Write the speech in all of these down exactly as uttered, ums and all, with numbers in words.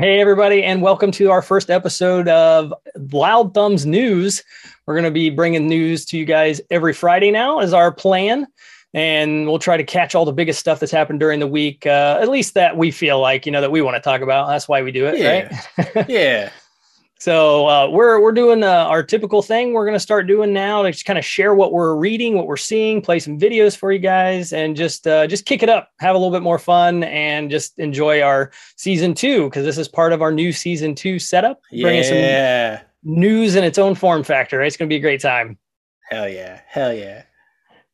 Hey, everybody, and welcome to our first episode of Loud Thumbs News. We're going to be bringing news to you guys every Friday now is our plan, and we'll try to catch all the biggest stuff that's happened during the week, uh, at least that we feel like, you know, that we want to talk about. That's why we do it, yeah. Right? Yeah. So uh, we're we're doing uh, our typical thing we're going to start doing now to just kind of share what we're reading, what we're seeing, play some videos for you guys, and just uh, just kick it up, have a little bit more fun, and just enjoy our season two, because this is part of our new season two setup. Yeah. Bringing some news in its own form factor. Right? It's going to be a great time. Hell yeah. Hell yeah.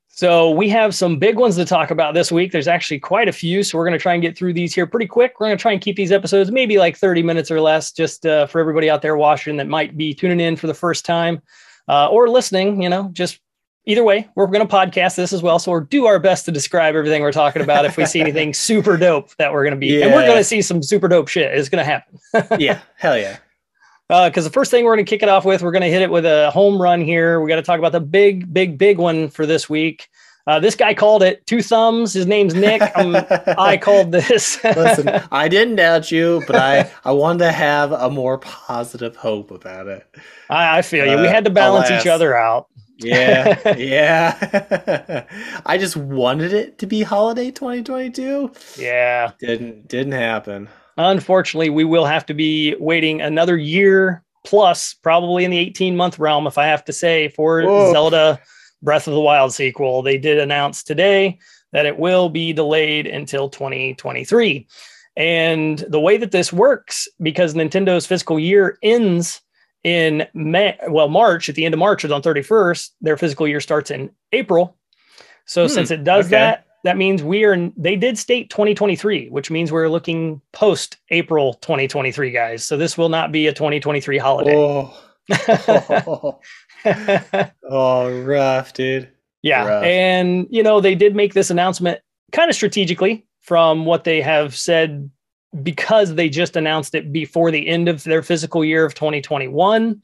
So we have some big ones to talk about this week. There's actually quite a few, so we're going to try and get through these here pretty quick. We're going to try and keep these episodes maybe like thirty minutes or less, just uh, for everybody out there watching that might be tuning in for the first time uh, or listening, you know, just either way, we're going to podcast this as well. So we'll do our best to describe everything we're talking about if we see anything super dope that we're going to be. Yeah. And we're going to see some super dope shit. It's going to happen. Yeah, hell yeah. Because uh, the first thing we're going to kick it off with, we're going to hit it with a home run here. We got to talk about the big, big, big one for this week. Uh, this guy called it two thumbs. His name's Nick. Um, I called this. Listen, I didn't doubt you, but I, I wanted to have a more positive hope about it. I, I feel uh, you. We had to balance alas. each other out. Yeah, yeah. I just wanted it to be holiday twenty twenty-two. Yeah. Didn't, didn't happen. Unfortunately, we will have to be waiting another year plus, probably in the eighteen month realm, if I have to say, for Whoa. Zelda Breath of the Wild sequel. They did announce today that it will be delayed until twenty twenty-three. And the way that this works, because Nintendo's fiscal year ends in May, well, March, at the end of March is on thirty-first, their fiscal year starts in April. So hmm, since it does okay. that, That means we are, they did state twenty twenty-three, which means we're looking post April twenty twenty-three, guys. So this will not be a twenty twenty-three holiday. Oh, oh. Oh rough, dude. Yeah. Rough. And, you know, they did make this announcement kind of strategically from what they have said, because they just announced it before the end of their fiscal year of twenty twenty-one.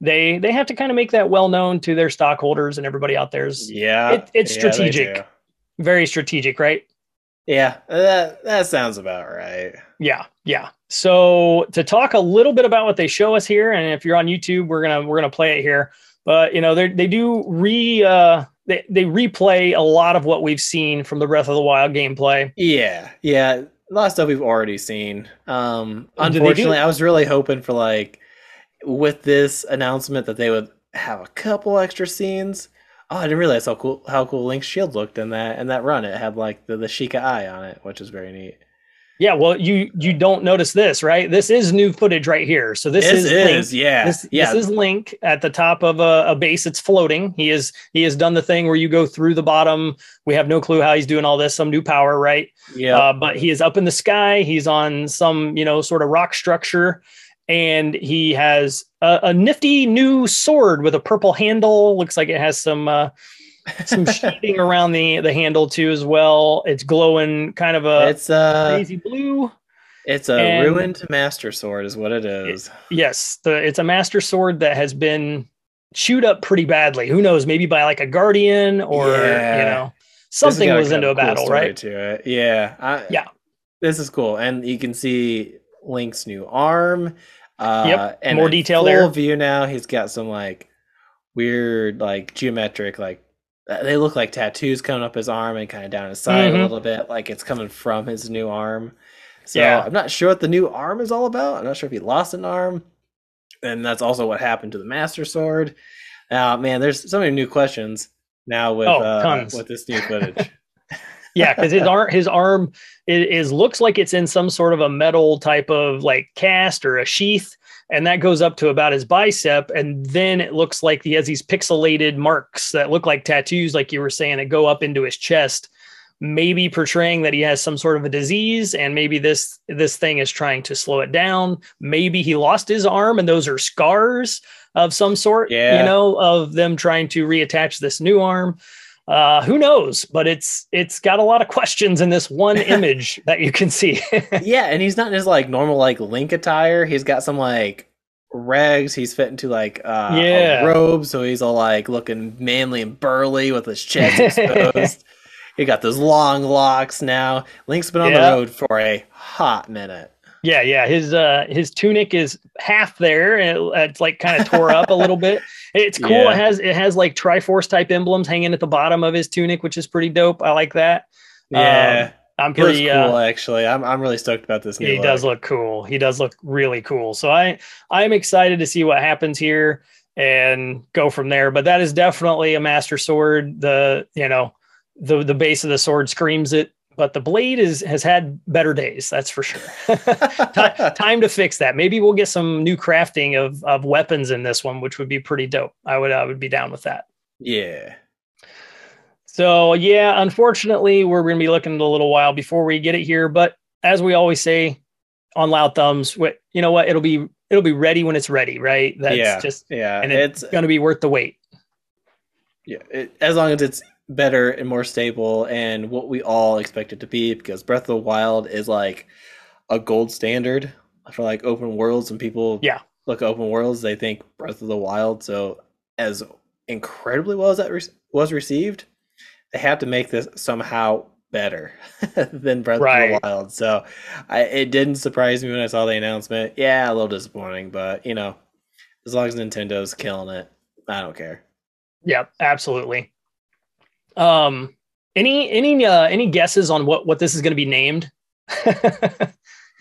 They they have to kind of make that well known to their stockholders and everybody out there's. Yeah. It, it's strategic. Yeah, very strategic, right? Yeah, that, that sounds about right. Yeah, yeah. So to talk a little bit about what they show us here, and if you're on YouTube, we're gonna we're gonna play it here. But you know, they they do re uh, they they replay a lot of what we've seen from the Breath of the Wild gameplay. Yeah, yeah, a lot of stuff we've already seen. Um, unfortunately, I was really hoping for, like, with this announcement that they would have a couple extra scenes. Oh, I didn't realize how cool how cool Link's shield looked in that in that run. It had like the, the Sheikah eye on it, which is very neat. Yeah, well, you you don't notice this, right? This is new footage right here. So this, this is, is Link. Yeah. This, yeah. This is Link at the top of a, a base that's floating. He is he has done the thing where you go through the bottom. We have no clue how he's doing all this. Some new power, right? Yeah. Uh, but he is up in the sky. He's on some, you know, sort of rock structure. And he has a, a nifty new sword with a purple handle. Looks like it has some uh, some sheathing around the, the handle too as well. It's glowing kind of a it's a, crazy blue. It's a and ruined Master Sword is what it is. It, yes, the, it's a Master Sword that has been chewed up pretty badly. Who knows, maybe by like a guardian or, yeah. you know, something was into a cool battle, right? To it. Yeah. I, yeah. This is cool. And you can see Link's new arm, uh yep, and more detail full there view now. He's got some like weird like geometric, like they look like tattoos coming up his arm and kind of down his side. Mm-hmm. A little bit like it's coming from his new arm. So yeah. I'm not sure what the new arm is all about. I'm not sure if he lost an arm, and that's also what happened to the Master Sword. Uh man, there's so many new questions now with oh, uh, with this new footage. Yeah, because his arm, his arm is, is looks like it's in some sort of a metal type of like cast or a sheath, and that goes up to about his bicep, and then it looks like he has these pixelated marks that look like tattoos, like you were saying, that go up into his chest, maybe portraying that he has some sort of a disease, and maybe this this thing is trying to slow it down. Maybe he lost his arm, and those are scars of some sort, yeah. you know, of them trying to reattach this new arm. Uh, who knows? But it's it's got a lot of questions in this one image that you can see. Yeah, and he's not in his like normal like Link attire. He's got some like rags. He's fit into like uh, yeah. a robe, so he's all like looking manly and burly with his chest exposed. He got those long locks now. Link's been on yeah. the road for a hot minute. Yeah, yeah. His uh, his tunic is half there, and it, it's like kind of tore up a little bit. It's cool. Yeah. It has it has like Triforce type emblems hanging at the bottom of his tunic, which is pretty dope. I like that. Yeah, um, I'm pretty looks cool uh, actually. I'm I'm really stoked about this. New he look. does look cool. He does look really cool. So I I'm excited to see what happens here and go from there. But that is definitely a Master Sword. The you know the the base of the sword screams it. But the blade is has had better days, that's for sure. Time to fix that. Maybe we'll get some new crafting of of weapons in this one, which would be pretty dope. I would I would be down with that. Yeah. So yeah, unfortunately, we're going to be looking a little while before we get it here. But as we always say on Loud Thumbs, you know what? It'll be it'll be ready when it's ready, right? That's yeah. Just yeah, and it's, it's going to be worth the wait. Yeah, it, as long as it's better and more stable and what we all expect it to be, because Breath of the Wild is like a gold standard for like open worlds, and people yeah look at open worlds, they think Breath of the Wild. So as incredibly well as that re- was received, they have to make this somehow better than Breath right. of the Wild. So I, it didn't surprise me when I saw the announcement. Yeah, a little disappointing, but you know, as long as Nintendo's killing it, I don't care. Yeah, absolutely. Um, any, any, uh, any guesses on what, what this is going to be named?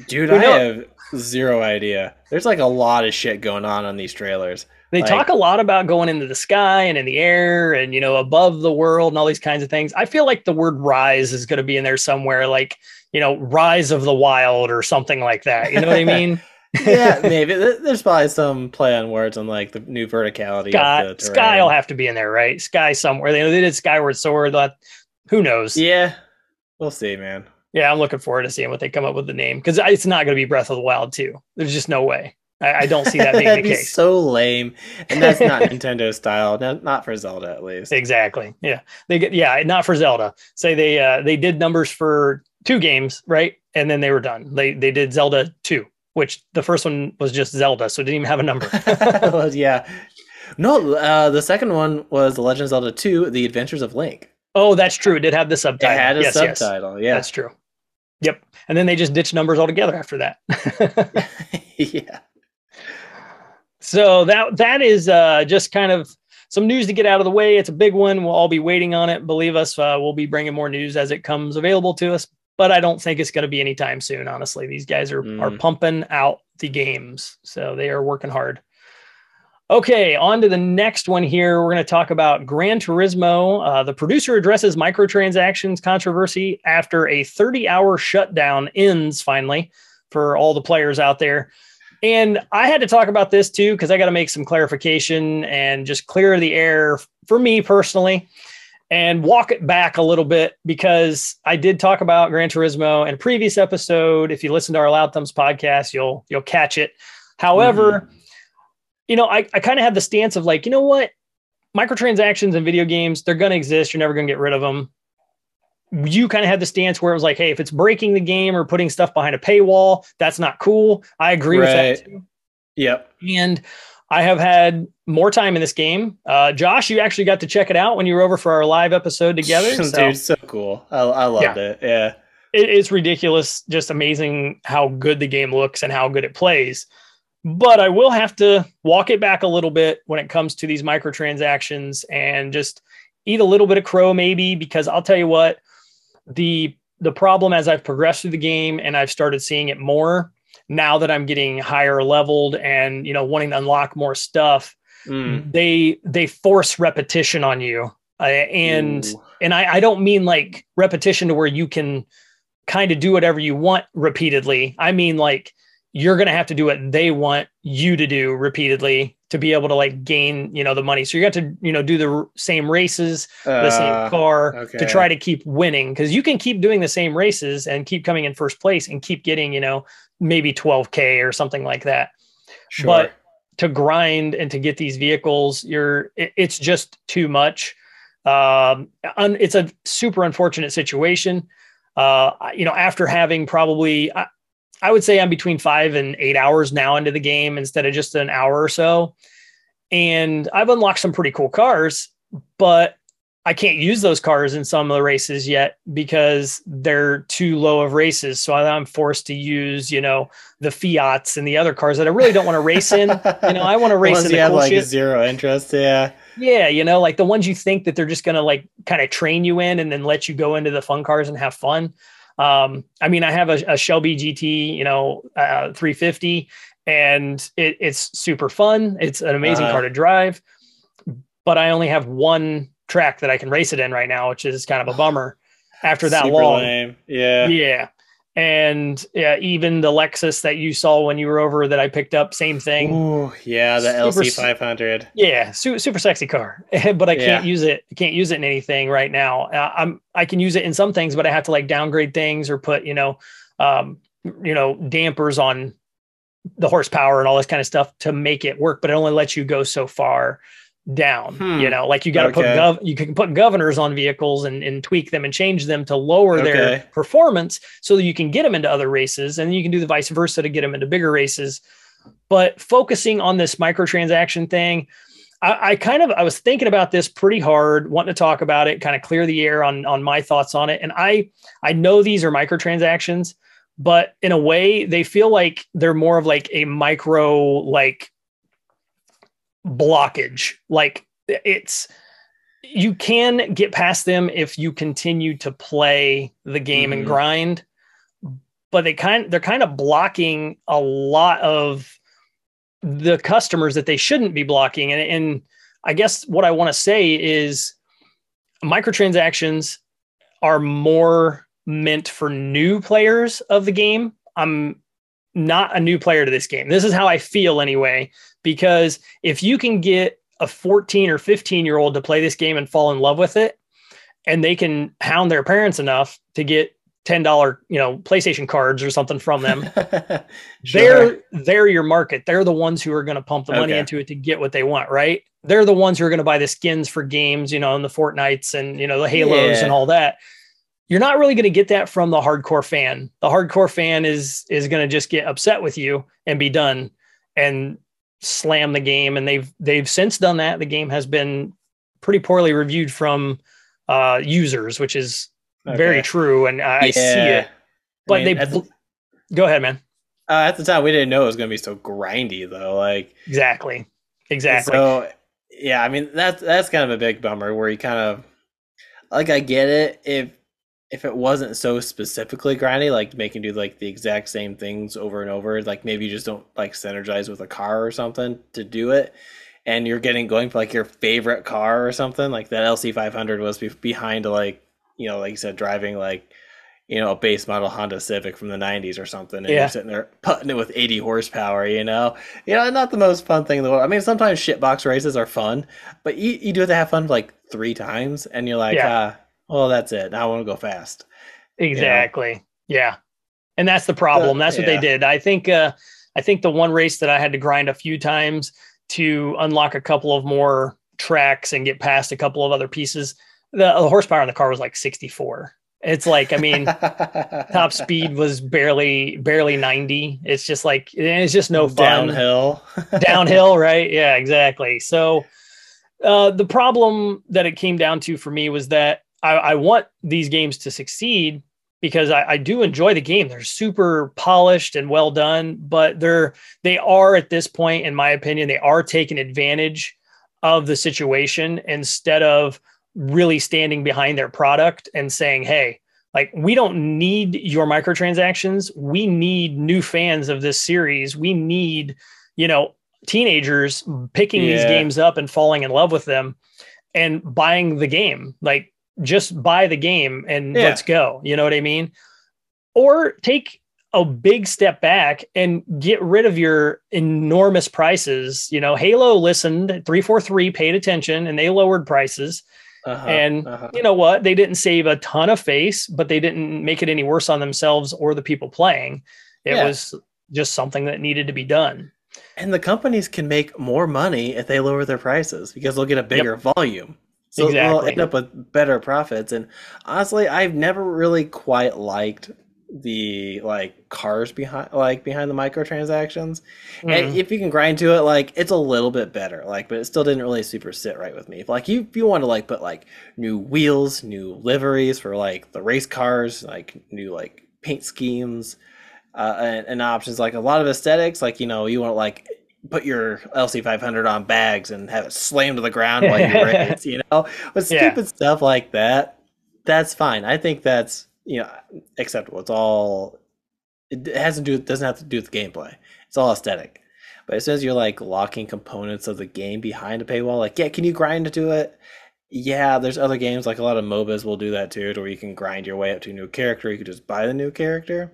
Dude, I have zero idea. There's like a lot of shit going on on these trailers. They like, talk a lot about going into the sky and in the air and, you know, above the world and all these kinds of things. I feel like the word rise is going to be in there somewhere, like, you know, Rise of the Wild or something like that. You know what I mean? Yeah, maybe. There's probably some play on words on like the new verticality. Sky, of the sky will have to be in there, right? Sky somewhere. They, they did Skyward Sword. That, who knows? Yeah, we'll see, man. Yeah, I'm looking forward to seeing what they come up with the name, because it's not going to be Breath of the Wild two. There's just no way. I, I don't see that being That'd the be case. So lame, and that's not Nintendo style. No, not for Zelda, at least. Exactly. Yeah, they get. Yeah, not for Zelda. Say they uh, they did numbers for two games, right? And then they were done. They they did Zelda two. Which the first one was just Zelda, so it didn't even have a number. was, yeah. No, uh, the second one was The Legend of Zelda two, The Adventures of Link. Oh, that's true. It did have the subtitle. It had a yes, subtitle, yes. yeah. That's true. Yep. And then they just ditched numbers altogether after that. yeah. So that that is uh, just kind of some news to get out of the way. It's a big one. We'll all be waiting on it. Believe us, uh, we'll be bringing more news as it comes available to us. But I don't think it's going to be anytime soon, honestly. These guys are, mm. are pumping out the games, so they are working hard. Okay, on to the next one here. We're going to talk about Gran Turismo. Uh, the producer addresses microtransactions controversy after a thirty-hour shutdown ends, finally, for all the players out there. And I had to talk about this, too, because I got to make some clarification and just clear the air for me personally. And walk it back a little bit, because I did talk about Gran Turismo in a previous episode. If you listen to our Loud Thumbs podcast, you'll you'll catch it. However, mm-hmm. you know, I, I kind of have the stance of like, you know what? Microtransactions in video games, they're going to exist. You're never going to get rid of them. You kind of had the stance where it was like, hey, if it's breaking the game or putting stuff behind a paywall, that's not cool. I agree right. with that too. Yep. And I have had more time in this game. Uh, Josh, you actually got to check it out when you were over for our live episode together. So. Dude, so cool. I, I loved yeah. it. Yeah, it, it's ridiculous. Just amazing how good the game looks and how good it plays. But I will have to walk it back a little bit when it comes to these microtransactions and just eat a little bit of crow maybe, because I'll tell you what, the the problem as I've progressed through the game and I've started seeing it more, now that I'm getting higher leveled and, you know, wanting to unlock more stuff, mm. they, they force repetition on you. Uh, and, Ooh. and I, I don't mean like repetition to where you can kind of do whatever you want repeatedly. I mean, like you're going to have to do what they want you to do repeatedly to be able to like gain, you know, the money. So you got to, you know, do the r- same races, uh, the same car okay. to try to keep winning. 'Cause you can keep doing the same races and keep coming in first place and keep getting, you know, maybe twelve K or something like that. Sure. But to grind and to get these vehicles, you're it, it's just too much. Um, un, it's a super unfortunate situation. Uh, you know, after having probably, I, I would say I'm between five and eight hours now into the game instead of just an hour or so. And I've unlocked some pretty cool cars, but I can't use those cars in some of the races yet because they're too low of races. So I'm forced to use, you know, the Fiats and the other cars that I really don't want to race in. You know, I want to race Unless in the you have cool like shit. Zero interest. Yeah. Yeah. You know, like the ones you think that they're just going to like kind of train you in and then let you go into the fun cars and have fun. Um, I mean, I have a, a Shelby G T, you know, uh, three fifty, and it, it's super fun. It's an amazing uh, car to drive, but I only have one track that I can race it in right now, which is kind of a bummer after that long. Lame. Yeah. Yeah. And yeah, even the Lexus that you saw when you were over that I picked up, same thing. Ooh, yeah, the super, L C five hundred. Yeah, su super sexy car, but I can't yeah. use it. I can't use it in anything right now. Uh, I'm I can use it in some things, but I have to like downgrade things or put, you know, um, you know, dampers on the horsepower and all this kind of stuff to make it work, but it only lets you go so far down. Hmm. You know, like you got to okay. put gov you can put governors on vehicles and, and tweak them and change them to lower okay. their performance so that you can get them into other races, and you can do the vice versa to get them into bigger races. But focusing on this microtransaction thing, I, I kind of I was thinking about this pretty hard, wanting to talk about it, kind of clear the air on on my thoughts on it. And I I know these are microtransactions, but in a way they feel like they're more of like a micro like blockage. Like it's, you can get past them if you continue to play the game mm. and grind, but they kind they're kind of blocking a lot of the customers that they shouldn't be blocking. And, and I guess what I want to say is microtransactions are more meant for new players of the game. I'm not a new player to this game. This is how I feel anyway, because if you can get a fourteen or fifteen year old to play this game and fall in love with it, and they can hound their parents enough to get ten dollar, you know, PlayStation cards or something from them, sure. they're, they're your market. They're the ones who are going to pump the okay. money into it to get what they want. Right. They're the ones who are going to buy the skins for games, you know, and the Fortnites and, you know, the Halos yeah. and all that. You're not really going to get that from the hardcore fan. The hardcore fan is, is going to just get upset with you and be done and slam the game. And they've, they've since done that. The game has been pretty poorly reviewed from uh, users, which is okay. very true. And I yeah. see it, but I mean, they the, go ahead, man. Uh, at the time, we didn't know it was going to be so grindy though. Like exactly. Exactly. So yeah, I mean, that's, that's kind of a big bummer where you kind of like, I get it. If, If it wasn't so specifically grindy, like making do like the exact same things over and over, like maybe you just don't like synergize with a car or something to do it, and you're getting going for like your favorite car or something, like that L C five hundred was be behind like, you know, like you said, driving like, you know, a base model Honda Civic from the nineties or something, and yeah. you're sitting there putting it with eighty horsepower, you know, you know, not the most fun thing in the world. I mean, sometimes shitbox races are fun, but you, you do have to have fun like three times, and you're like, yeah. uh, well, that's it. I want to go fast. Exactly. You know? Yeah. And that's the problem. That's what yeah. they did. I think, uh, I think the one race that I had to grind a few times to unlock a couple of more tracks and get past a couple of other pieces, the, the horsepower in the car was like sixty-four. It's like, I mean, top speed was barely, barely ninety. It's just like, it's just no fun. Downhill. Downhill. Right. Yeah, exactly. So, uh, the problem that it came down to for me was that I, I want these games to succeed because I, I do enjoy the game. They're super polished and well done, but they're, they are at this point, in my opinion, they are taking advantage of the situation instead of really standing behind their product and saying, hey, like, we don't need your microtransactions. We need new fans of this series. We need, you know, teenagers picking yeah. these games up and falling in love with them and buying the game. Like, just buy the game and yeah. let's go. You know what I mean? Or take a big step back and get rid of your enormous prices. You know, Halo listened, three forty-three paid attention, and they lowered prices. Uh-huh, and uh-huh. you know what? They didn't save a ton of face, but they didn't make it any worse on themselves or the people playing. It yeah. was just something that needed to be done. And the companies can make more money if they lower their prices because they'll get a bigger yep. volume. So exactly. they'll end up with better profits. And honestly, I've never really quite liked the like cars behind like behind the microtransactions. Mm-hmm. And if you can grind to it, like it's a little bit better, like, but it still didn't really super sit right with me. If like you if you want to like put like new wheels, new liveries for like the race cars, like new like paint schemes, uh, and, and options, like a lot of aesthetics, like, you know, you want to like put your L C five hundred on bags and have it slam to the ground while you race, you know, but stupid yeah. stuff like that. That's fine. I think that's, you know, acceptable. It's all, it has to do, it doesn't have to do with the gameplay. It's all aesthetic. But as soon as you're like locking components of the game behind a paywall, like, yeah, can you grind to it? Yeah, there's other games, like a lot of M O B As will do that too, to where you can grind your way up to a new character. You can just buy the new character.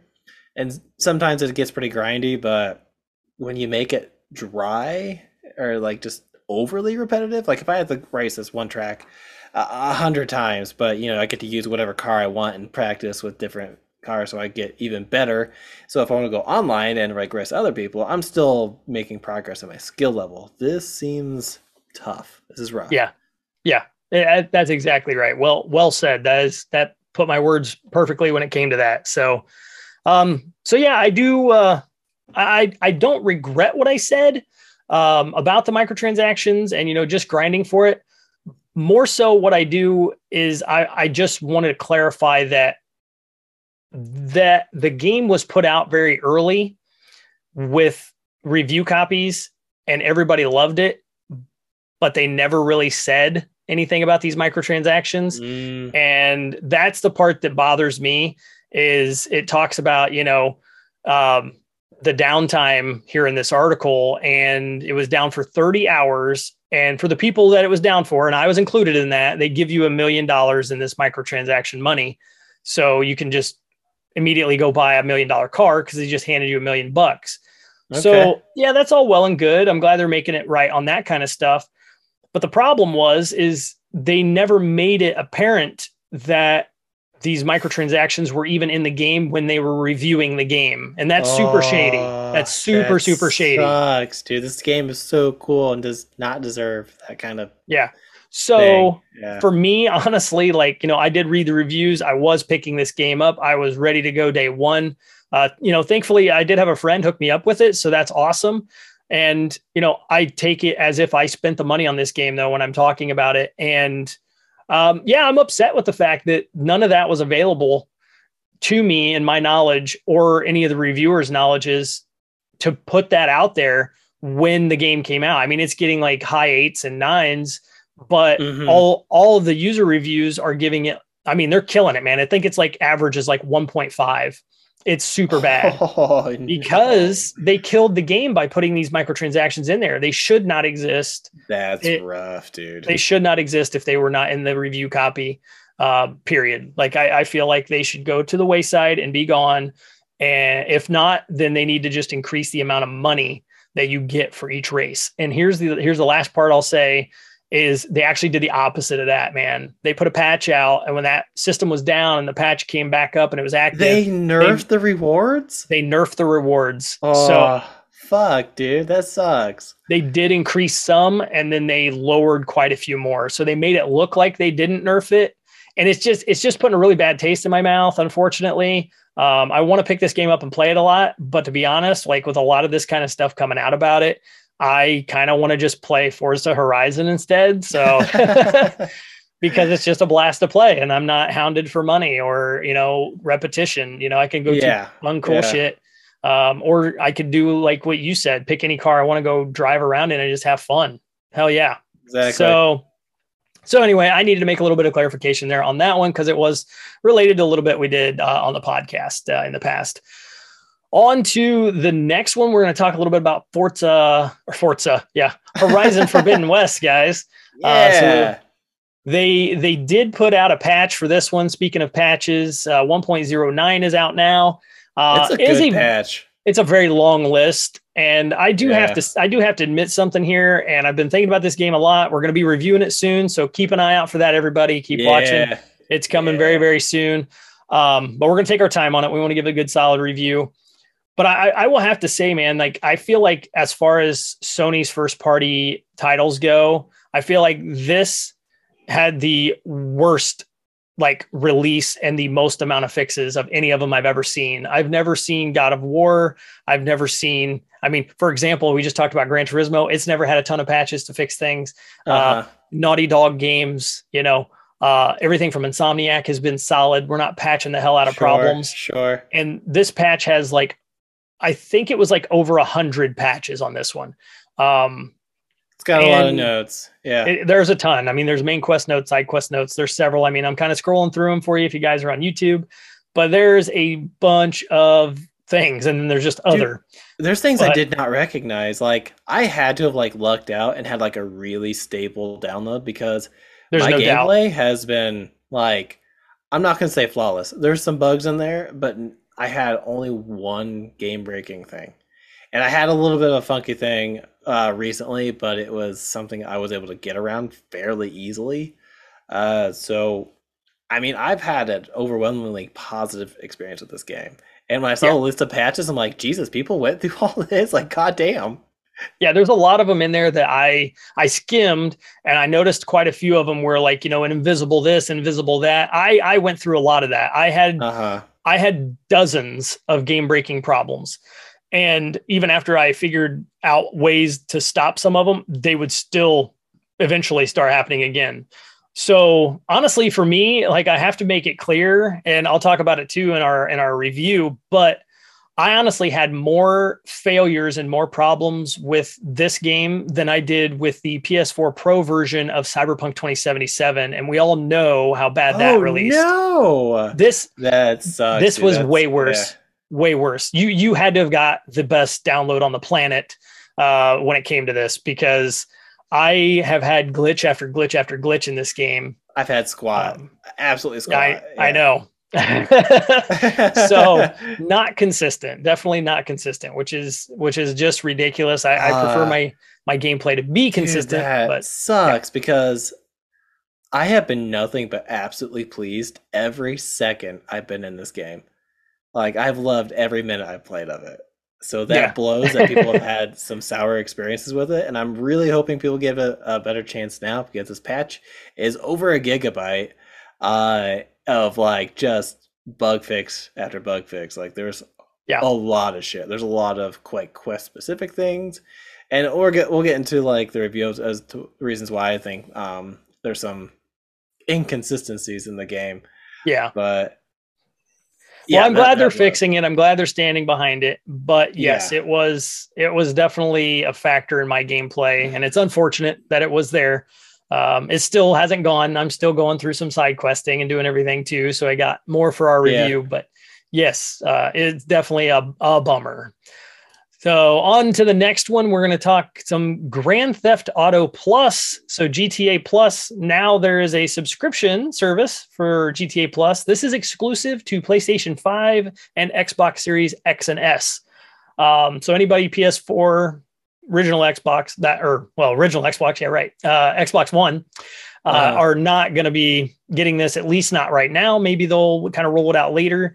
And sometimes it gets pretty grindy, but when you make it dry or like just overly repetitive, like if I had to race this one track a hundred times, but you know, I get to use whatever car I want and practice with different cars, so I get even better. So if I want to go online and regress other people, I'm still making progress in my skill level. This seems tough. This is rough. Yeah, yeah, that's exactly right. Well, well said. That is that put my words perfectly when it came to that. So, um, so yeah, I do. Uh, I I don't regret what I said um, about the microtransactions and, you know, just grinding for it. More so what I do is I, I just wanted to clarify that that the game was put out very early with review copies and everybody loved it, but they never really said anything about these microtransactions. Mm. And that's the part that bothers me, is it talks about, you know, um, the downtime here in this article, and it was down for thirty hours. And for the people that it was down for, and I was included in that, they give you a million dollars in this microtransaction money. So you can just immediately go buy a million dollar car because they just handed you a million bucks. Okay. So yeah, that's all well and good. I'm glad they're making it right on that kind of stuff. But the problem was, is they never made it apparent that these microtransactions were even in the game when they were reviewing the game. And that's oh, super shady. That's super, that super shady. Sucks, dude. This game is so cool and does not deserve that kind of. Yeah. So yeah. for me, honestly, like, you know, I did read the reviews. I was picking this game up. I was ready to go day one. Uh, you know, thankfully I did have a friend hook me up with it. So that's awesome. And, you know, I take it as if I spent the money on this game though, when I'm talking about it. And, Um, yeah, I'm upset with the fact that none of that was available to me in my knowledge or any of the reviewers' knowledges to put that out there when the game came out. I mean, it's getting like high eights and nines, but mm-hmm. all, all of the user reviews are giving it. I mean, they're killing it, man. I think it's like average is like one point five. It's super bad oh, because no. they killed the game by putting these microtransactions in there. They should not exist. That's it, rough, dude. They should not exist if they were not in the review copy, uh, period. Like, I, I feel like they should go to the wayside and be gone. And if not, then they need to just increase the amount of money that you get for each race. And here's the, here's the last part I'll say is they actually did the opposite of that, man. They put a patch out, and when that system was down and the patch came back up and it was active, they nerfed they, the rewards? They nerfed the rewards. Oh, so fuck, dude. That sucks. They did increase some, and then they lowered quite a few more. So they made it look like they didn't nerf it. And it's just it's just putting a really bad taste in my mouth, unfortunately. Um, I want to pick this game up and play it a lot, but to be honest, like with a lot of this kind of stuff coming out about it, I kind of want to just play Forza Horizon instead. So because it's just a blast to play and I'm not hounded for money or, you know, repetition, you know, I can go yeah. to fun, cool yeah. shit. Um, or I could do like what you said, pick any car I want to go drive around in and just have fun. Hell yeah. Exactly. So, so anyway, I needed to make a little bit of clarification there on that one, cause it was related to a little bit we did uh, on the podcast uh, in the past. On to the next one, we're going to talk a little bit about Forza, or Forza, yeah, Horizon Forbidden West, guys. Yeah. Uh, so they they did put out a patch for this one. Speaking of patches, uh, one point oh nine is out now. Uh, it's a good a, patch. It's a very long list, and I do yeah. have to I do have to admit something here. And I've been thinking about this game a lot. We're going to be reviewing it soon, so keep an eye out for that, everybody. Keep yeah. watching. It's coming yeah. very very soon. Um, but we're going to take our time on it. We want to give it a good solid review. But I, I will have to say, man, like, I feel like as far as Sony's first party titles go, I feel like this had the worst like release and the most amount of fixes of any of them I've ever seen. I've never seen God of War. I've never seen, I mean, for example, we just talked about Gran Turismo. It's never had a ton of patches to fix things. Uh-huh. Uh, Naughty Dog games, you know, uh, everything from Insomniac has been solid. We're not patching the hell out of sure, problems. Sure. And this patch has like, I think it was like over a hundred patches on this one. Um, It's got and a lot of notes. Yeah, it, there's a ton. I mean, there's main quest notes, side quest notes. There's several. I mean, I'm kind of scrolling through them for you if you guys are on YouTube, but there's a bunch of things. And then there's just other. Dude, there's things but, I did not recognize. Like I had to have like lucked out and had like a really stable download because there's my no gameplay doubt. has been like, I'm not going to say flawless. There's some bugs in there, but I had only one game breaking thing. And I had a little bit of a funky thing uh, recently, but it was something I was able to get around fairly easily. Uh, so, I mean, I've had an overwhelmingly positive experience with this game. And when I saw yeah. a list of patches, I'm like, Jesus, people went through all this? Like, goddamn. Yeah, there's a lot of them in there that I I skimmed, and I noticed quite a few of them were like, you know, an invisible this, invisible that. I, I went through a lot of that. I had uh-huh. I had dozens of game-breaking problems. And even after I figured out ways to stop some of them, they would still eventually start happening again. So honestly, for me, like I have to make it clear, and I'll talk about it too in our in our review, but I honestly had more failures and more problems with this game than I did with the P S four Pro version of Cyberpunk twenty seventy-seven. And we all know how bad oh, that released. No, this, that sucks, this dude. was That's, way worse. Yeah. Way worse. You you had to have got the best download on the planet uh, when it came to this, because I have had glitch after glitch after glitch in this game. I've had squat. Um, Absolutely squat. I, yeah. I know. So not consistent. Definitely not consistent, which is which is just ridiculous. I, I uh, prefer my, my gameplay to be consistent. Dude, that but sucks yeah. because I have been nothing but absolutely pleased every second I've been in this game. Like, I've loved every minute I've played of it. So that yeah. blows that people have had some sour experiences with it. And I'm really hoping people give it a, a better chance now, because this patch is over a gigabyte uh, of, like, just bug fix after bug fix. Like, there's yeah. a lot of shit. There's a lot of quite quest-specific things. And or get, we'll get into, like, the reviews as to reasons why I think um, there's some inconsistencies in the game. Yeah. But... Well, yeah, I'm glad they're fixing it. I'm glad they're standing behind it. But yes, yeah. it was it was definitely a factor in my gameplay. Mm-hmm. And it's unfortunate that it was there. Um, it still hasn't gone. I'm still going through some side questing and doing everything, too. So I got more for our review. Yeah. But yes, uh, it's definitely a, a bummer. So on to the next one. We're going to talk some Grand Theft Auto Plus. So G T A Plus, now there is a subscription service for G T A Plus. This is exclusive to PlayStation five and Xbox Series X and S. Um, so anybody P S four, original Xbox, that or well, original Xbox, yeah, right. Uh, Xbox One uh, uh, are not going to be getting this, at least not right now. Maybe they'll kind of roll it out later.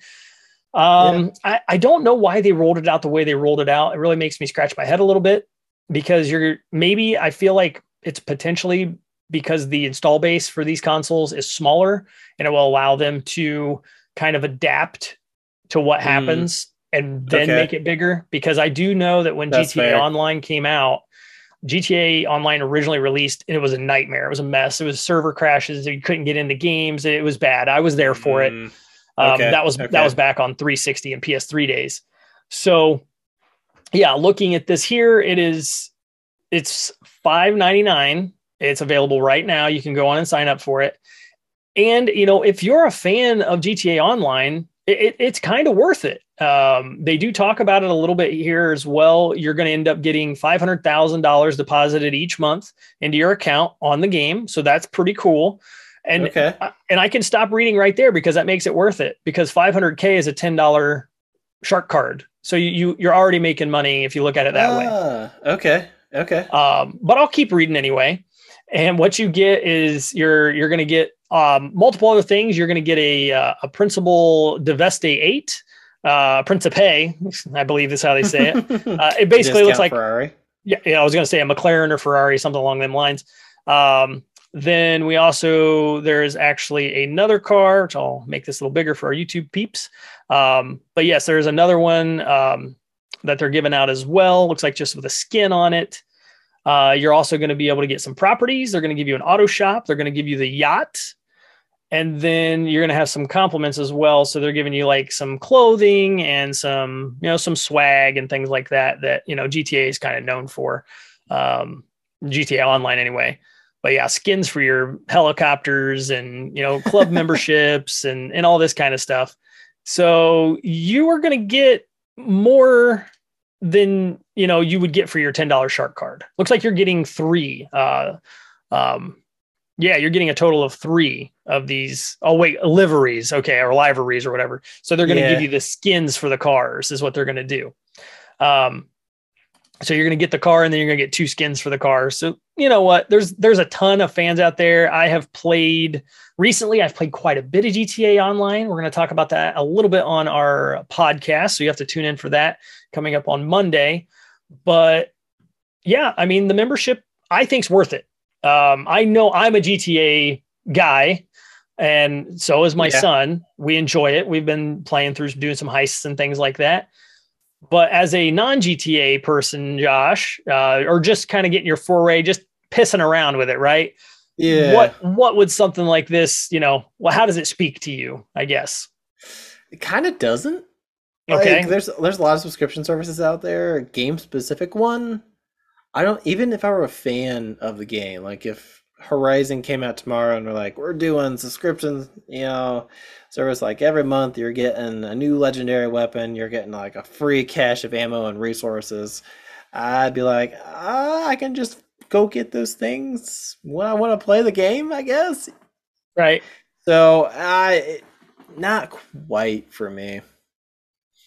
Um, yeah. I, I don't know why they rolled it out the way they rolled it out. It really makes me scratch my head a little bit, because you're maybe I feel like it's potentially because the install base for these consoles is smaller, and it will allow them to kind of adapt to what happens mm. and then okay. make it bigger. Because I do know that when That's G T A fair. Online came out, G T A Online originally released, and it was a nightmare. It was a mess. It was server crashes. You couldn't get into games. It was bad. I was there for mm. it. Um, okay, that was okay. that was back on three sixty and P S three days. So, yeah, looking at this here, it is it's five ninety-nine. It's available right now. You can go on and sign up for it. And you know, if you're a fan of G T A Online, it, it, it's kind of worth it. Um, they do talk about it a little bit here as well. You're going to end up getting five hundred thousand dollars deposited each month into your account on the game. So that's pretty cool. And, okay. and I can stop reading right there, because that makes it worth it, because five hundred K is a ten dollar shark card. So you, you, you're already making money if you look at it that ah, way. Okay. Okay. Um, but I'll keep reading anyway. And what you get is you're, you're going to get um, multiple other things. You're going to get a, uh, a Principal Diveste eight, uh, Principe, I believe is how they say it. Uh, it basically looks like Ferrari. Yeah, yeah. I was going to say a McLaren or Ferrari, something along them lines. Um, Then we also, there is actually another car, which I'll make this a little bigger for our YouTube peeps. Um, but yes, there's another one um, that they're giving out as well. Looks like just with a skin on it. Uh, you're also going to be able to get some properties. They're going to give you an auto shop. They're going to give you the yacht. And then you're going to have some compliments as well. So they're giving you like some clothing and some, you know, some swag and things like that, that, you know, G T A is kind of known for, um, G T A Online anyway. But yeah, skins for your helicopters and, you know, club memberships and, and all this kind of stuff. So you are going to get more than, you know, you would get for your ten dollar shark card. Looks like you're getting three. Uh, um, yeah, you're getting a total of three of these. Oh, wait, liveries. Okay. Or liveries or whatever. So they're going to yeah. give you the skins for the cars is what they're going to do. Um, So you're going to get the car and then you're going to get two skins for the car. So you know what? There's there's a ton of fans out there. I have played recently. I've played quite a bit of G T A Online. We're going to talk about that a little bit on our podcast. So you have to tune in for that coming up on Monday. But yeah, I mean, the membership, I think's worth it. Um, I know I'm a G T A guy. And so is my yeah. son. We enjoy it. We've been playing through doing some heists and things like that. But as a non-G T A person, Josh, uh, or just kind of getting your foray, just pissing around with it, right? Yeah. What What would something like this, you know, well, how does it speak to you, I guess? It kind of doesn't. Okay. Like, there's there's a lot of subscription services out there, a game-specific one. I don't, even if I were a fan of the game, like if Horizon came out tomorrow and we're like, we're doing subscriptions, you know, service, like every month you're getting a new legendary weapon, you're getting like a free cache of ammo and resources, I'd be like, ah, I can just go get those things when I want to play the game, I guess. Right. So I, not quite for me.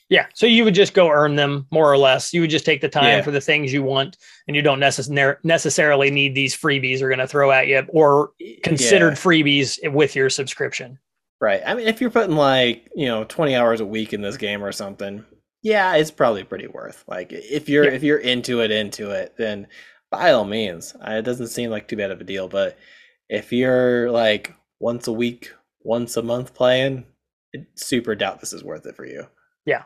Yeah. So you would just go earn them more or less. You would just take the time yeah. for the things you want, and you don't necessar- necessarily need these freebies they're going to throw at you, or considered yeah. freebies with your subscription. Right. I mean, if you're putting like, you know, twenty hours a week in this game or something, yeah, it's probably pretty worth. Like if you're, yeah. if you're into it, into it, then by all means, it doesn't seem like too bad of a deal. But if you're like once a week, once a month playing, I super doubt this is worth it for you. Yeah.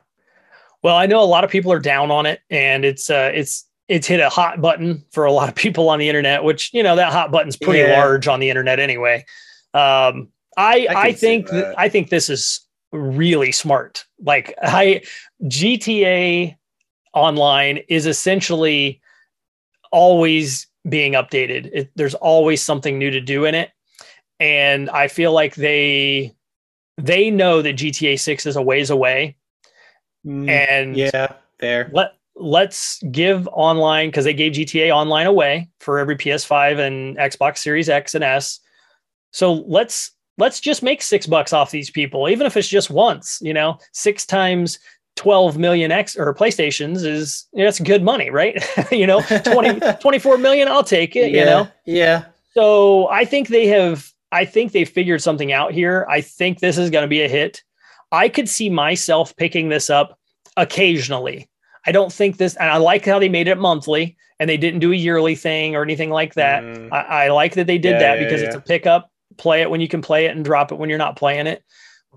Well, I know a lot of people are down on it, and it's, uh, it's, it's hit a hot button for a lot of people on the internet, which, you know, that hot button's pretty yeah. large on the internet anyway. Um, I, I, I think th- I think this is really smart. Like I G T A Online is essentially always being updated. It, there's always something new to do in it. And I feel like they they know that G T A six is a ways away. Mm, and yeah, there. Let, let's give Online, because they gave G T A Online away for every P S five and Xbox Series X and S. So let's Let's just make six bucks off these people, even if it's just once, you know, six times twelve million X or PlayStations is, you know, that's good money, right? You know, twenty, twenty-four million, I'll take it, yeah, you know? Yeah. So I think they have, I think they figured something out here. I think this is going to be a hit. I could see myself picking this up occasionally. I don't think this, and I like how they made it monthly and they didn't do a yearly thing or anything like that. Mm. I, I like that they did yeah, that yeah, because yeah. it's a pickup. Play it when you can play it and drop it when you're not playing it.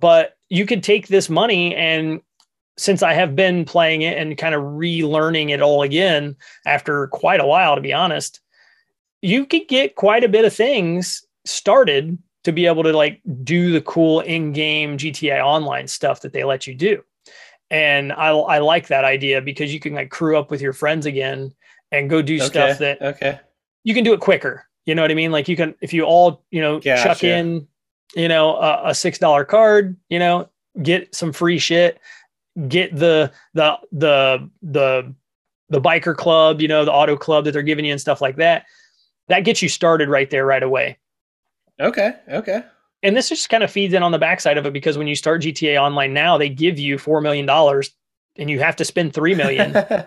But you could take this money, and since I have been playing it and kind of relearning it all again after quite a while, to be honest, you could get quite a bit of things started to be able to like do the cool in-game G T A Online stuff that they let you do. And I, I like that idea because you can like crew up with your friends again and go do okay, stuff that okay. you can do it quicker. You know what I mean? Like you can, if you all, you know, gotcha. chuck in, you know, a, a six dollar card, you know, get some free shit, get the, the, the, the, the biker club, you know, the auto club that they're giving you and stuff like that, that gets you started right there, right away. Okay. Okay. And this just kind of feeds in on the backside of it, because when you start G T A Online now, they give you four million dollars and you have to spend three million dollars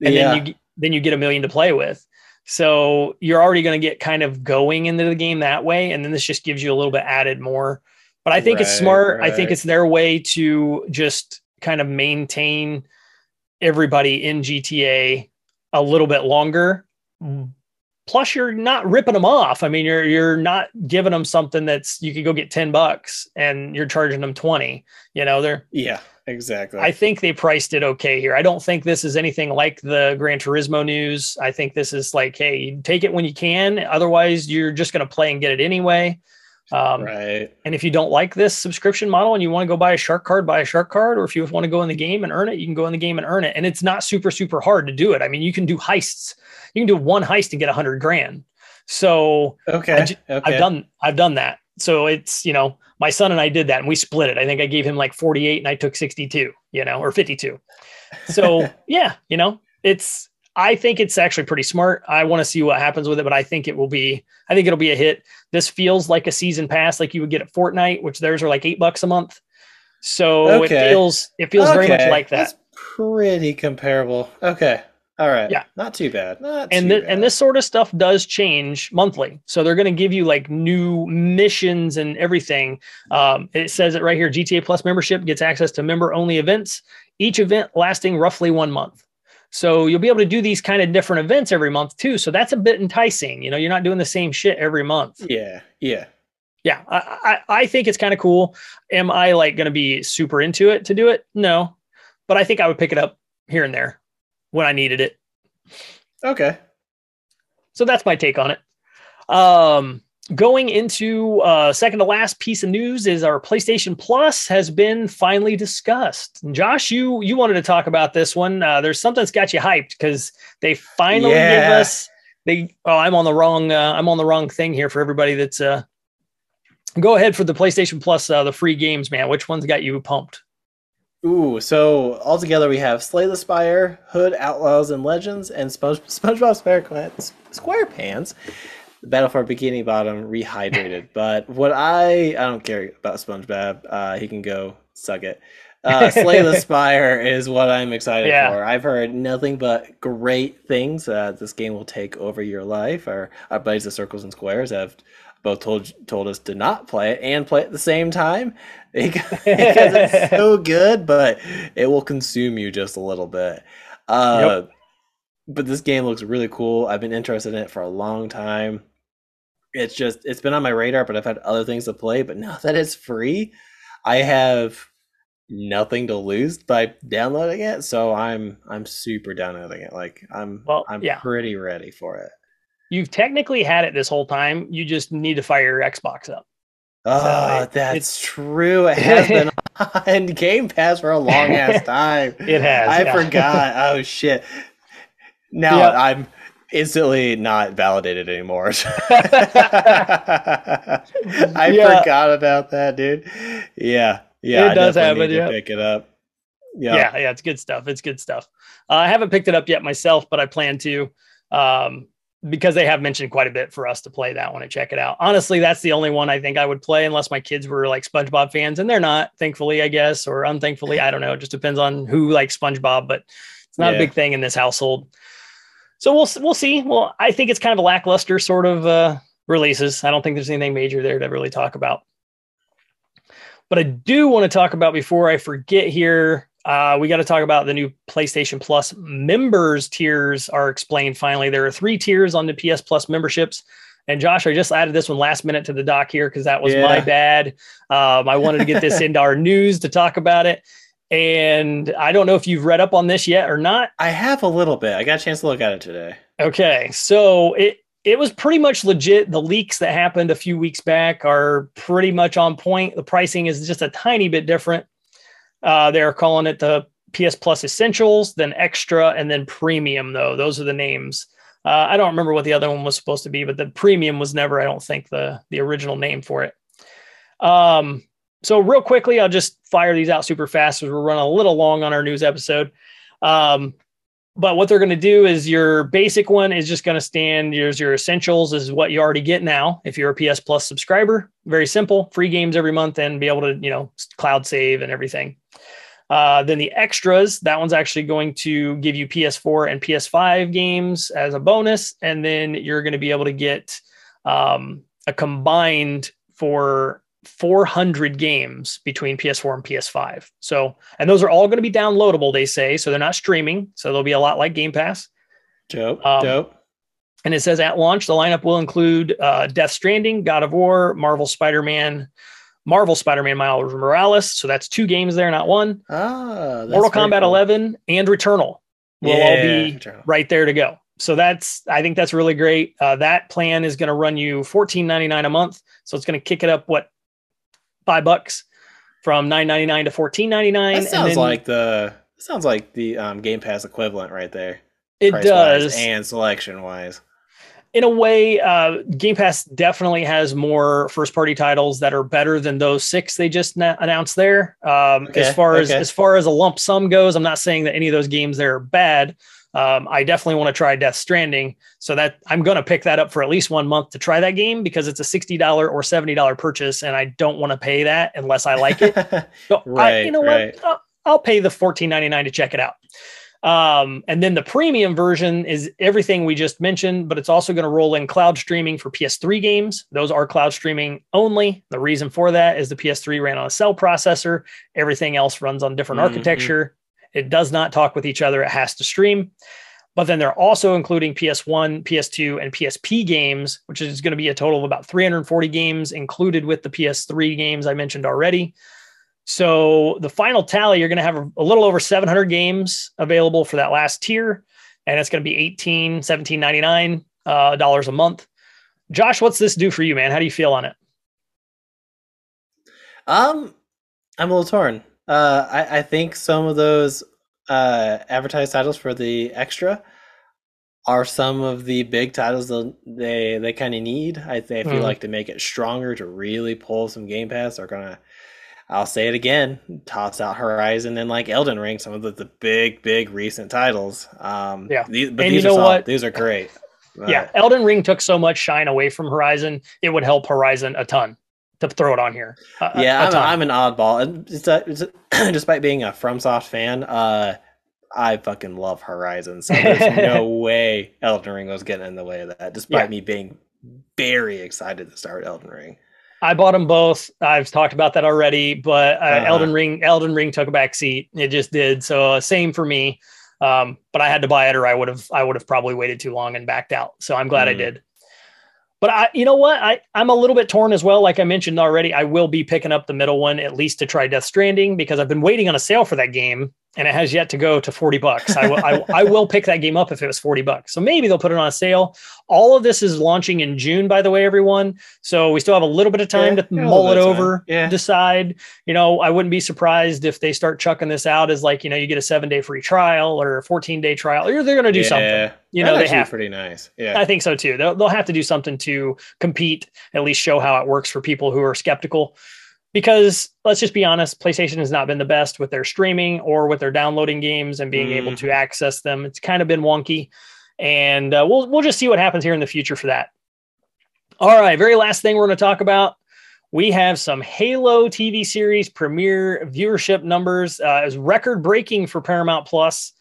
and yeah. then you, then you get a million to play with. So you're already going to get kind of going into the game that way. And then this just gives you a little bit added more, but I think right, it's smart. Right. I think it's their way to just kind of maintain everybody in G T A a little bit longer, Plus, you're not ripping them off. I mean, you're you're not giving them something that's you could go get ten bucks and you're charging them twenty. You know, they're yeah, exactly. I think they priced it okay here. I don't think this is anything like the Gran Turismo news. I think this is like, hey, you take it when you can. Otherwise, you're just going to play and get it anyway. Um, right. And if you don't like this subscription model and you want to go buy a shark card, buy a shark card. Or if you want to go in the game and earn it, you can go in the game and earn it. And it's not super, super hard to do it. I mean, you can do heists. You can do one heist and get a hundred grand. So okay. I ju- okay. I've done, I've done that. So it's, you know, my son and I did that and we split it. I think I gave him like forty-eight and I took sixty-two, you know, or fifty-two. So yeah, you know, it's, I think it's actually pretty smart. I want to see what happens with it, but I think it will be, I think it'll be a hit. This feels like a season pass, like you would get at Fortnite, which theirs are like eight bucks a month. So okay. it feels, it feels okay. very much like that. That's pretty comparable. Okay. All right. Yeah. Not too bad. Not and too th- bad. And this sort of stuff does change monthly. So they're going to give you like new missions and everything. Um, it says it right here. G T A Plus membership gets access to member only events, each event lasting roughly one month. So you'll be able to do these kind of different events every month too. So that's a bit enticing. You know, you're not doing the same shit every month. Yeah. Yeah. Yeah. I, I, I think it's kind of cool. Am I like going to be super into it to do it? No, but I think I would pick it up here and there when I needed it. Okay. So that's my take on it. Um, Going into uh, second to last piece of news is our PlayStation Plus has been finally discussed. Josh, you you wanted to talk about this one. Uh, there's something that's got you hyped because they finally yeah. gave us. They oh, I'm on the wrong. Uh, I'm on the wrong thing here for everybody. That's uh, go ahead for the PlayStation Plus. Uh, the free games, man. Which one's got you pumped? Ooh, so altogether we have Slay the Spire, Hood Outlaws and Legends, and Sponge- SpongeBob SquarePants. SquarePants. Battle for Bikini Bottom rehydrated. But what I I don't care about SpongeBob. Uh, he can go suck it. Uh, Slay the Spire is what I'm excited yeah. for. I've heard nothing but great things. Uh, this game will take over your life. Our, our buddies, the Circles and Squares, have both told told us to not play it and play it at the same time because it's so good, but it will consume you just a little bit. Uh, yep. But this game looks really cool. I've been interested in it for a long time. It's just, it's been on my radar, but I've had other things to play. But now that it's free, I have nothing to lose by downloading it. So I'm, I'm super downloading it. Like I'm, well, I'm yeah. pretty ready for it. You've technically had it this whole time. You just need to fire your Xbox up. Oh, so it, that's it's, true. It has been on Game Pass for a long ass time. It has. I yeah. forgot. Oh shit. Now yep. I'm instantly not validated anymore. I yeah. forgot about that, dude. Yeah, yeah. It I does happen. Yeah, pick it up. Yeah, yeah, yeah. It's good stuff. It's good stuff. Uh, I haven't picked it up yet myself, but I plan to um, because they have mentioned quite a bit for us to play that one and check it out. Honestly, that's the only one I think I would play unless my kids were like SpongeBob fans, and they're not, thankfully, I guess, or unthankfully. I don't know. It just depends on who likes SpongeBob, but it's not yeah. a big thing in this household. So we'll we'll see. Well, I think it's kind of a lackluster sort of uh, releases. I don't think there's anything major there to really talk about. But I do want to talk about, before I forget here, uh, we got to talk about the new PlayStation Plus members tiers are explained finally. There are three tiers on the P S Plus memberships. And Josh, I just added this one last minute to the doc here because that was yeah. my bad. Um, I wanted to get this into our news to talk about it. And I don't know if you've read up on this yet or not. I have a little bit. I got a chance to look at it today. Okay. So it, it was pretty much legit. The leaks that happened a few weeks back are pretty much on point. The pricing is just a tiny bit different. Uh, they're calling it the P S Plus Essentials, then Extra, and then Premium, though. Those are the names. Uh, I don't remember what the other one was supposed to be, but the Premium was never, I don't think, the, the original name for it. Um. So real quickly, I'll just fire these out super fast as we're running a little long on our news episode. Um, but what they're going to do is your basic one is just going to stand. Here's your essentials is what you already get now. If you're a P S Plus subscriber, very simple, free games every month and be able to, you know, cloud save and everything. Uh, then the extras, that one's actually going to give you P S four and P S five games as a bonus. And then you're going to be able to get um, a combined for four hundred games between P S four and P S five. So, and those are all going to be downloadable, they say. So they're not streaming. So they'll be a lot like Game Pass. Dope. Um, dope. And it says at launch, the lineup will include uh, Death Stranding, God of War, Marvel Spider-Man, Marvel Spider-Man Miles Morales. So that's two games there, not one. Ah, Mortal Kombat cool. eleven and Returnal will yeah, all be Returnal. right there to go. So that's, I think that's really great. Uh, that plan is going to run you fourteen ninety-nine a month. So it's going to kick it up, what, five bucks from nine ninety-nine to fourteen ninety-nine. That sounds and then, like the sounds like the um, Game Pass equivalent right there. It does, and selection wise. In a way, uh, Game Pass definitely has more first-party titles that are better than those six they just na- announced there. Um, okay, as far okay. as as far as a lump sum goes, I'm not saying that any of those games there are bad. Um, I definitely want to try Death Stranding, so that I'm going to pick that up for at least one month to try that game because it's a sixty dollars or seventy dollars purchase, and I don't want to pay that unless I like it. So right, I, you know right. what? I'll, I'll pay the fourteen ninety-nine to check it out. Um, and then the premium version is everything we just mentioned, but it's also going to roll in cloud streaming for P S three games. Those are cloud streaming only. The reason for that is the P S three ran on a cell processor. Everything else runs on different mm-hmm. architecture. It does not talk with each other. It has to stream. But then they're also including P S one, P S two, and P S P games, which is going to be a total of about three hundred forty games included with the P S three games I mentioned already. So the final tally, you're going to have a little over seven hundred games available for that last tier, and it's going to be eighteen, seventeen ninety-nine uh, dollars a month. Josh, what's this do for you, man? How do you feel on it? Um, I'm a little torn. Uh, I, I think some of those uh, advertised titles for the extra are some of the big titles that they they kind of need. I, I feel mm. like to make it stronger to really pull some Game Pass are going to. I'll say it again, tops out Horizon and like Elden Ring, some of the, the big, big recent titles. Um, yeah. These, but and these you know are what? These are great. But. Yeah. Elden Ring took so much shine away from Horizon. It would help Horizon a ton to throw it on here. A, yeah. A, a I'm, I'm an oddball. It's a, it's a, despite being a FromSoft fan, uh, I fucking love Horizon. So there's no way Elden Ring was getting in the way of that, despite yeah. me being very excited to start Elden Ring. I bought them both. I've talked about that already, but uh, uh-huh. Elden Ring, Elden Ring took a back seat. It just did. So uh, same for me. Um, but I had to buy it, or I would have, I would have probably waited too long and backed out. So I'm glad mm. I did. But I, you know what? I, I'm a little bit torn as well. Like I mentioned already, I will be picking up the middle one at least to try Death Stranding because I've been waiting on a sale for that game and it has yet to go to forty bucks. I will, I, I will pick that game up if it was forty bucks. So maybe they'll put it on a sale. All of this is launching in June, by the way, everyone. So we still have a little bit of time yeah, to mull it over, yeah. decide, you know, I wouldn't be surprised if they start chucking this out as like, you know, you get a seven day free trial or a fourteen day trial, or they're going to do yeah. something. You know, they have pretty nice. Yeah, I think so too. They'll, they'll have to do something to compete, at least show how it works for people who are skeptical, because let's just be honest, PlayStation has not been the best with their streaming or with their downloading games and being mm. able to access them. It's kind of been wonky, and uh, we'll, we'll just see what happens here in the future for that. All right. Very last thing we're going to talk about. We have some Halo T V series premiere viewership numbers. Uh, is record breaking for Paramount Plus.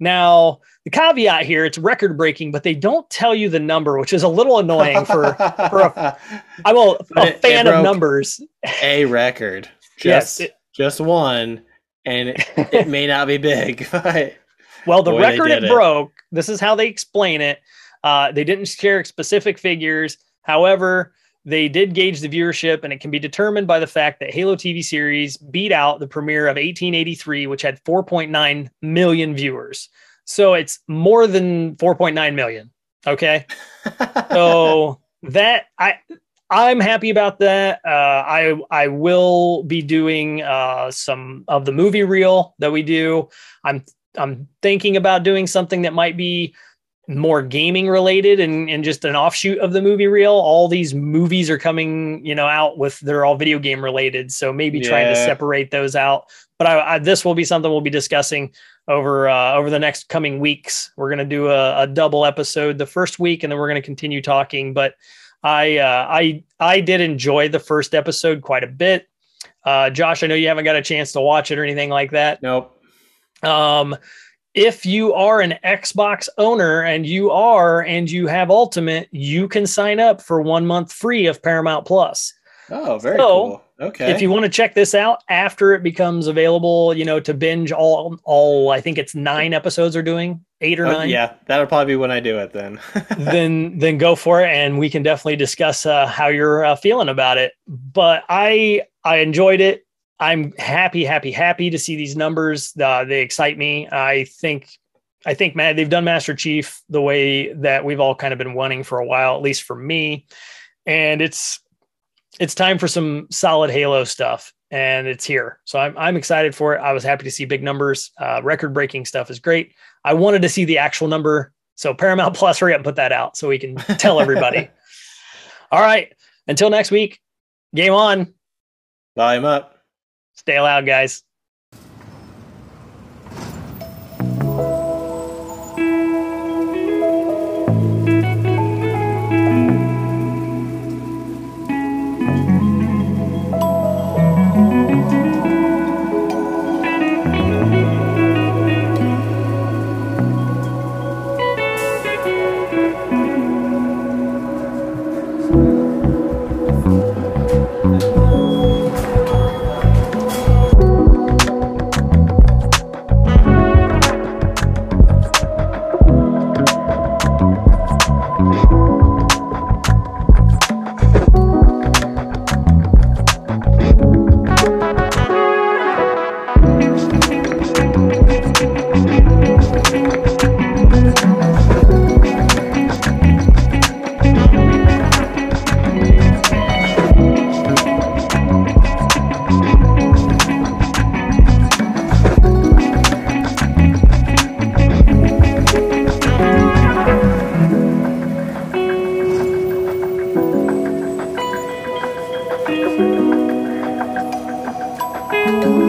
Now, the caveat here, it's record-breaking, but they don't tell you the number, which is a little annoying for, for a, I'm a, a fan of numbers. A record. Just, yes, it, just one, and it, it may not be big. But well, the boy, record it, it broke. This is how they explain it. Uh, they didn't share specific figures. However, they did gauge the viewership, and it can be determined by the fact that Halo T V series beat out the premiere of eighteen eighty-three, which had four point nine million viewers. So it's more than four point nine million. Okay. So that I, I'm happy about that. Uh, I, I will be doing uh, some of the movie reel that we do. I'm, I'm thinking about doing something that might be more gaming related and, and just an offshoot of the movie reel. All these movies are coming, you know, out with, they're all video game related. So maybe yeah. trying to separate those out, but I, I, this will be something we'll be discussing over, uh, over the next coming weeks. We're going to do a, a double episode the first week, and then we're going to continue talking. But I, uh, I, I did enjoy the first episode quite a bit. Uh, Josh, I know you haven't got a chance to watch it or anything like that. Nope. Um, If you are an Xbox owner and you are, and you have Ultimate, you can sign up for one month free of Paramount Plus. Oh, very so, cool. Okay. If you want to check this out after it becomes available, you know, to binge all, all, I think it's nine episodes are doing eight or oh, nine. Yeah, that'll probably be when I do it then. then then go for it, and we can definitely discuss uh, how you're uh, feeling about it. But I I enjoyed it. I'm happy, happy, happy to see these numbers. Uh, they excite me. I think I think man, they've done Master Chief the way that we've all kind of been wanting for a while, at least for me. And it's it's time for some solid Halo stuff. And it's here. So I'm I'm excited for it. I was happy to see big numbers. Uh, record-breaking stuff is great. I wanted to see the actual number. So Paramount Plus, hurry up and put that out so we can tell everybody. All right. Until next week, game on. Volume up. Stay loud, guys. Thank you.